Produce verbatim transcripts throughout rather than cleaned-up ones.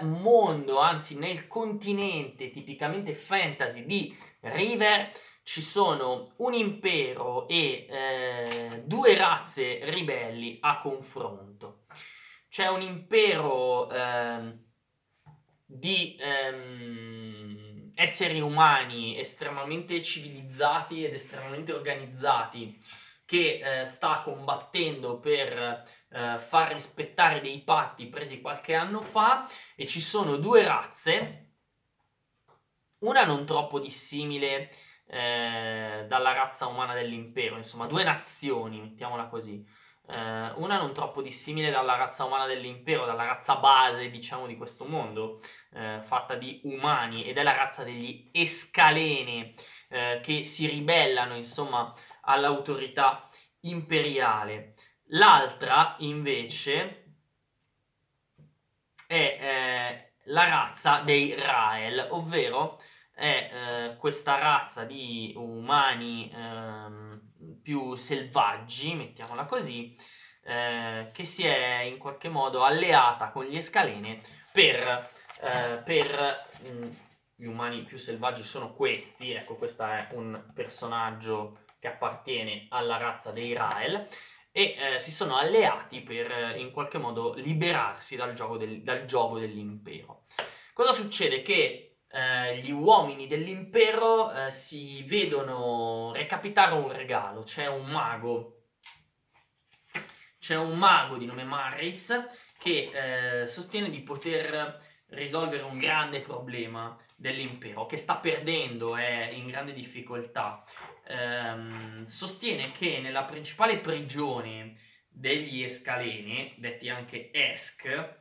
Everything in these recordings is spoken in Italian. nel mondo, anzi nel continente tipicamente fantasy di River, ci sono un impero e eh, due razze ribelli a confronto. C'è un impero eh, di ehm, esseri umani estremamente civilizzati ed estremamente organizzati che eh, sta combattendo per eh, far rispettare dei patti presi qualche anno fa, e ci sono due razze, una non troppo dissimile eh, dalla razza umana dell'impero, insomma due nazioni, mettiamola così, eh, una non troppo dissimile dalla razza umana dell'impero, dalla razza base, diciamo, di questo mondo, eh, fatta di umani, ed è la razza degli Escalene, eh, che si ribellano, insomma, all'autorità imperiale. L'altra invece è eh, la razza dei Rael, ovvero è eh, questa razza di umani eh, più selvaggi, mettiamola così, eh, che si è in qualche modo alleata con gli Escalene per... Eh, per mh, gli umani più selvaggi sono questi, ecco, questo è un personaggio che appartiene alla razza dei Rael, e eh, si sono alleati per eh, in qualche modo liberarsi dal giogo, del, dal giogo dell'impero. Cosa succede? Che eh, gli uomini dell'impero eh, si vedono recapitare un regalo. C'è un mago, c'è un mago di nome Maris che eh, sostiene di poter risolvere un grande problema dell'impero, che sta perdendo, è in grande difficoltà. Ehm, sostiene che nella principale prigione degli Escalene, detti anche Esc,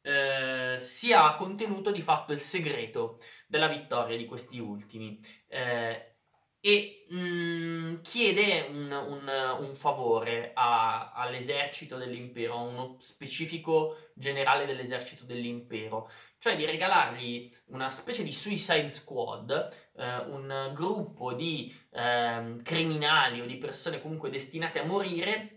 eh, sia contenuto di fatto il segreto della vittoria di questi ultimi, eh, e mh, chiede un, un, un favore a, all'esercito dell'impero, a uno specifico generale dell'esercito dell'impero, cioè di regalargli una specie di Suicide Squad, eh, un gruppo di eh, criminali o di persone comunque destinate a morire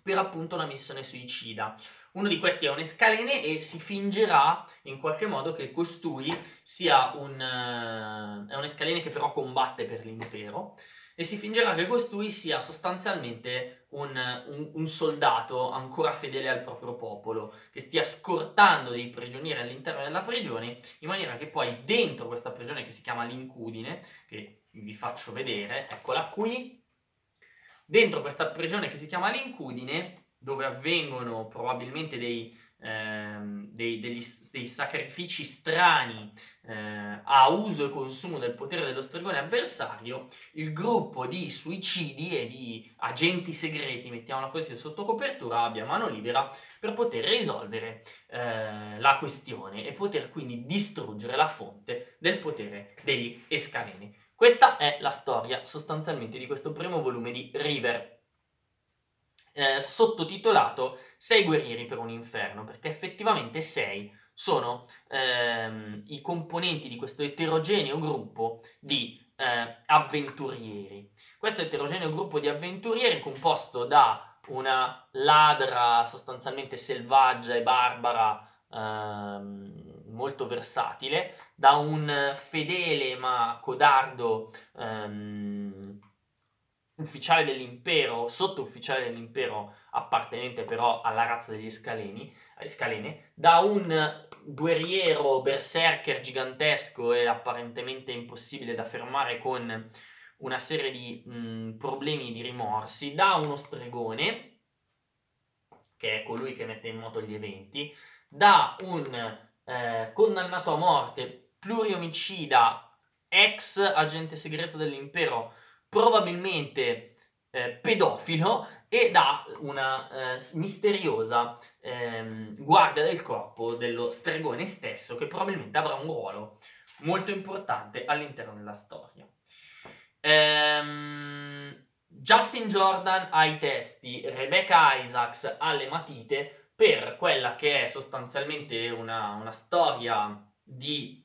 per appunto una missione suicida. Uno di questi è un Escalene e si fingerà in qualche modo che costui sia un, è un Escalene che però combatte per l'impero, e si fingerà che costui sia sostanzialmente un, un, un soldato ancora fedele al proprio popolo, che stia scortando dei prigionieri all'interno della prigione, in maniera che poi dentro questa prigione, che si chiama l'Incudine, che vi faccio vedere, eccola qui, dentro questa prigione che si chiama l'Incudine, dove avvengono probabilmente dei, eh, dei, degli, dei sacrifici strani eh, a uso e consumo del potere dello stregone avversario, il gruppo di suicidi e di agenti segreti, mettiamola così, sotto copertura, abbia mano libera per poter risolvere eh, la questione e poter quindi distruggere la fonte del potere degli Escaleni. Questa è la storia sostanzialmente di questo primo volume di River. Eh, sottotitolato Sei guerrieri per un inferno, perché effettivamente sei sono ehm, i componenti di questo eterogeneo gruppo di eh, avventurieri. Questo eterogeneo gruppo di avventurieri è composto da una ladra sostanzialmente selvaggia e barbara, ehm, molto versatile, da un fedele ma codardo ehm, ufficiale dell'impero, sottoufficiale dell'impero, appartenente però alla razza degli Escaleni, Escalene, da un guerriero berserker gigantesco e apparentemente impossibile da fermare con una serie di mh, problemi di rimorsi, da uno stregone, che è colui che mette in moto gli eventi, da un eh, condannato a morte pluriomicida ex agente segreto dell'impero, probabilmente eh, pedofilo, e da una eh, misteriosa ehm, guardia del corpo dello stregone stesso, che probabilmente avrà un ruolo molto importante all'interno della storia. Ehm, Justin Jordan ai testi, Rebecca Isaacs alle matite, per quella che è sostanzialmente una, una storia di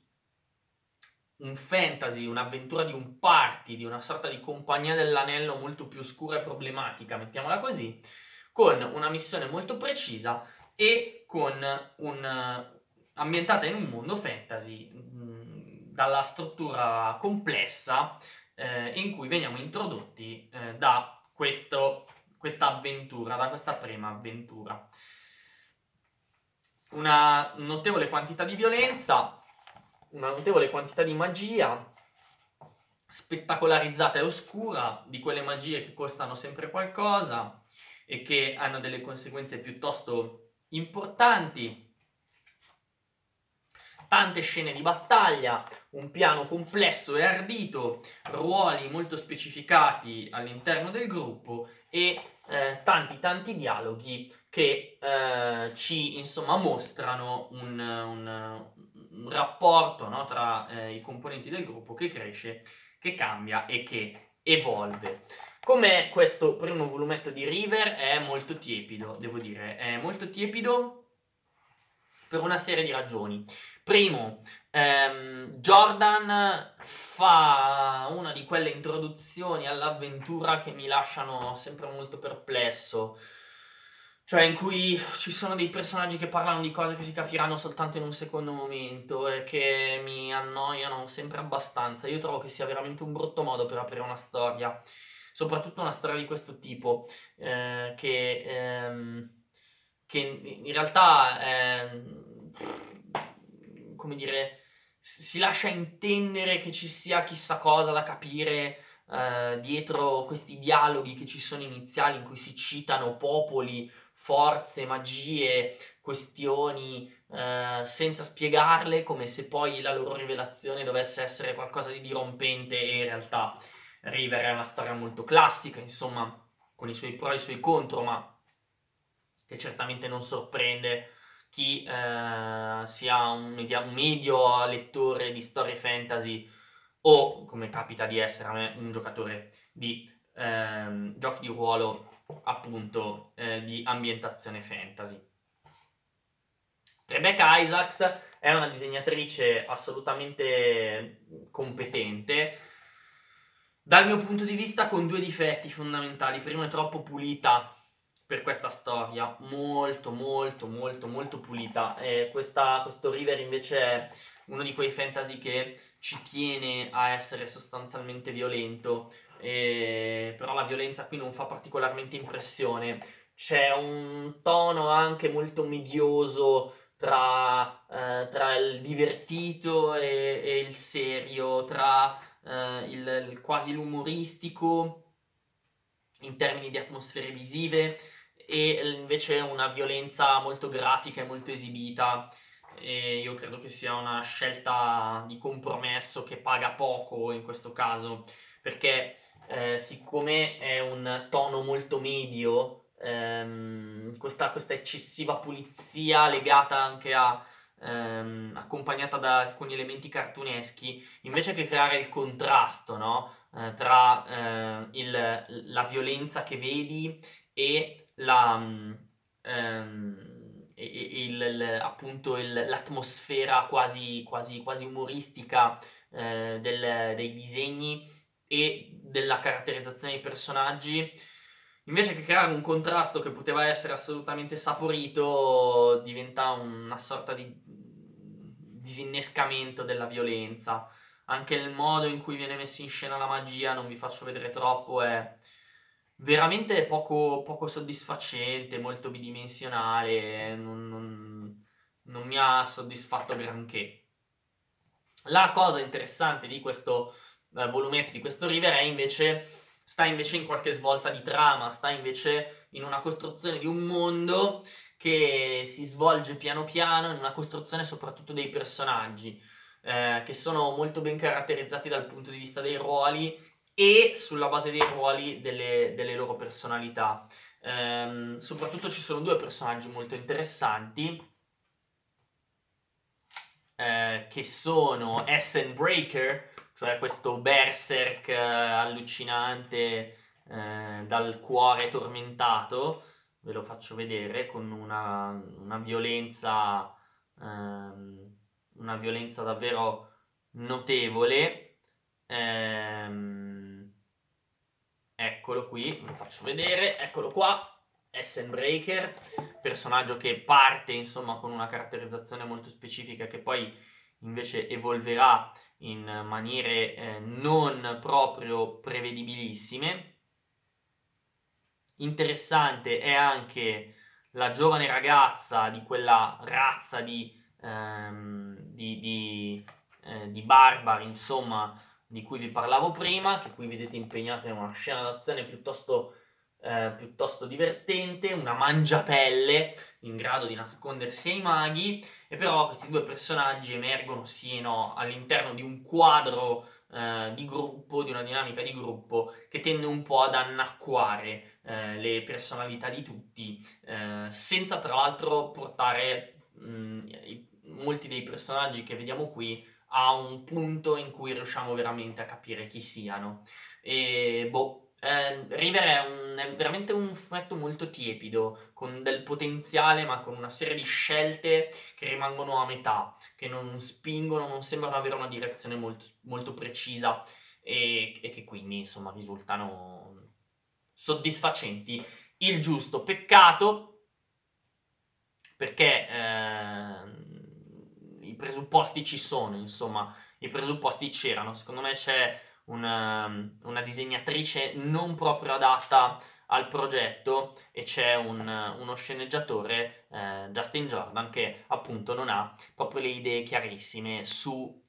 un fantasy, un'avventura di un party, di una sorta di compagnia dell'anello molto più oscura e problematica, mettiamola così, con una missione molto precisa e con un, ambientata in un mondo fantasy, mh, dalla struttura complessa eh, in cui veniamo introdotti eh, da questo, questa avventura, da questa prima avventura. Una notevole quantità di violenza, una notevole quantità di magia, spettacolarizzata e oscura, di quelle magie che costano sempre qualcosa e che hanno delle conseguenze piuttosto importanti. Tante scene di battaglia, un piano complesso e ardito, ruoli molto specificati all'interno del gruppo e eh, tanti tanti dialoghi che eh, ci insomma mostrano un, un, un rapporto, no, tra eh, i componenti del gruppo che cresce, che cambia e che evolve. Come questo primo volumetto di River è molto tiepido, devo dire, è molto tiepido per una serie di ragioni. Primo, ehm, Jordan fa una di quelle introduzioni all'avventura che mi lasciano sempre molto perplesso, cioè in cui ci sono dei personaggi che parlano di cose che si capiranno soltanto in un secondo momento e che mi annoiano sempre abbastanza. Io trovo che sia veramente un brutto modo per aprire una storia, soprattutto una storia di questo tipo, eh, che... Ehm, che in realtà, eh, come dire, si lascia intendere che ci sia chissà cosa da capire eh, dietro questi dialoghi che ci sono iniziali, in cui si citano popoli, forze, magie, questioni, eh, senza spiegarle, come se poi la loro rivelazione dovesse essere qualcosa di dirompente. E in realtà River è una storia molto classica, insomma, con i suoi pro e i suoi contro, ma che certamente non sorprende chi eh, sia un media, un medio lettore di storie fantasy o, come capita di essere a me, un giocatore di eh, giochi di ruolo, appunto, eh, di ambientazione fantasy. Rebecca Isaacs è una disegnatrice assolutamente competente, dal mio punto di vista con due difetti fondamentali. Primo, è troppo pulita per questa storia, molto molto molto molto pulita. Eh, questa, questo River invece è uno di quei fantasy che ci tiene a essere sostanzialmente violento, eh, però la violenza qui non fa particolarmente impressione. C'è un tono anche molto medioso tra, eh, tra il divertito e, e il serio, tra eh, il, il quasi l'umoristico in termini di atmosfere visive, e invece una violenza molto grafica e molto esibita. E io credo che sia una scelta di compromesso che paga poco in questo caso, perché eh, siccome è un tono molto medio, ehm, questa, questa eccessiva pulizia legata anche a ehm, accompagnata da alcuni elementi cartuneschi, invece che creare il contrasto, no, eh, tra eh, il, la violenza che vedi e la, ehm, e, e il, il, appunto il, l'atmosfera quasi, quasi, quasi umoristica eh, del, dei disegni e della caratterizzazione dei personaggi, invece che creare un contrasto che poteva essere assolutamente saporito, diventa una sorta di disinnescamento della violenza. Anche il modo in cui viene messa in scena la magia, non vi faccio vedere troppo, è veramente poco, poco soddisfacente, molto bidimensionale, non, non, non mi ha soddisfatto granché. La cosa interessante di questo eh, volumetto, di questo River, è invece... sta invece in qualche svolta di trama, sta invece in una costruzione di un mondo che si svolge piano piano, in una costruzione soprattutto dei personaggi, eh, che sono molto ben caratterizzati dal punto di vista dei ruoli e sulla base dei ruoli delle, delle loro personalità. Eh, soprattutto ci sono due personaggi molto interessanti, eh, che sono Essen Breaker, cioè questo berserk allucinante eh, dal cuore tormentato, ve lo faccio vedere, con una, una violenza ehm, una violenza davvero notevole. Ehm, eccolo qui, ve lo faccio vedere, eccolo qua, Essen Breaker, personaggio che parte insomma con una caratterizzazione molto specifica che poi invece evolverà in maniere eh, non proprio prevedibilissime. Interessante è anche la giovane ragazza di quella razza di, ehm, di, di, eh, di barbari, insomma, di cui vi parlavo prima, che qui vedete impegnata in una scena d'azione piuttosto, eh, piuttosto divertente, una mangiapelle in grado di nascondersi ai maghi, e però questi due personaggi emergono sì e no all'interno di un quadro eh, di gruppo, di una dinamica di gruppo che tende un po' ad annacquare eh, le personalità di tutti, eh, senza tra l'altro portare mh, i, molti dei personaggi che vediamo qui a un punto in cui riusciamo veramente a capire chi siano. E boh, eh, River è, un, è veramente un fumetto molto tiepido, con del potenziale ma con una serie di scelte che rimangono a metà, che non spingono, non sembrano avere una direzione molto, molto precisa e, e che quindi insomma risultano soddisfacenti. Il giusto peccato, perché eh, i presupposti ci sono, insomma, i presupposti c'erano. Secondo me c'è una, una disegnatrice non proprio adatta al progetto e c'è un, uno sceneggiatore, eh, Justin Jordan, che appunto non ha proprio le idee chiarissime su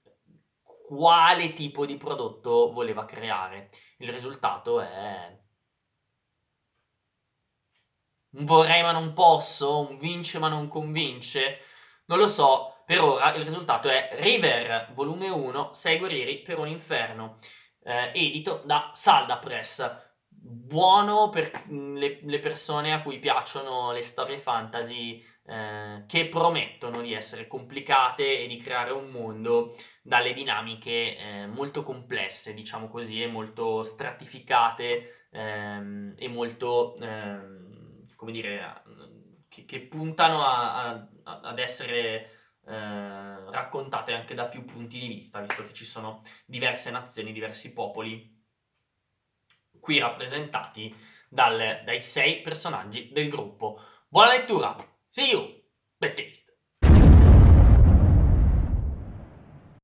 quale tipo di prodotto voleva creare. Il risultato è un vorrei ma non posso, un vince ma non convince, non lo so. Per ora il risultato è River, volume uno, sei guerrieri per un inferno, eh, edito da Salda Press. Buono per le, le persone a cui piacciono le storie fantasy eh, che promettono di essere complicate e di creare un mondo dalle dinamiche eh, molto complesse, diciamo così, e molto stratificate ehm, e molto, ehm, come dire, che, che puntano a, a, ad essere... Eh, raccontate anche da più punti di vista, visto che ci sono diverse nazioni, diversi popoli qui rappresentati dal, dai sei personaggi del gruppo. Buona lettura! See you! Bad taste!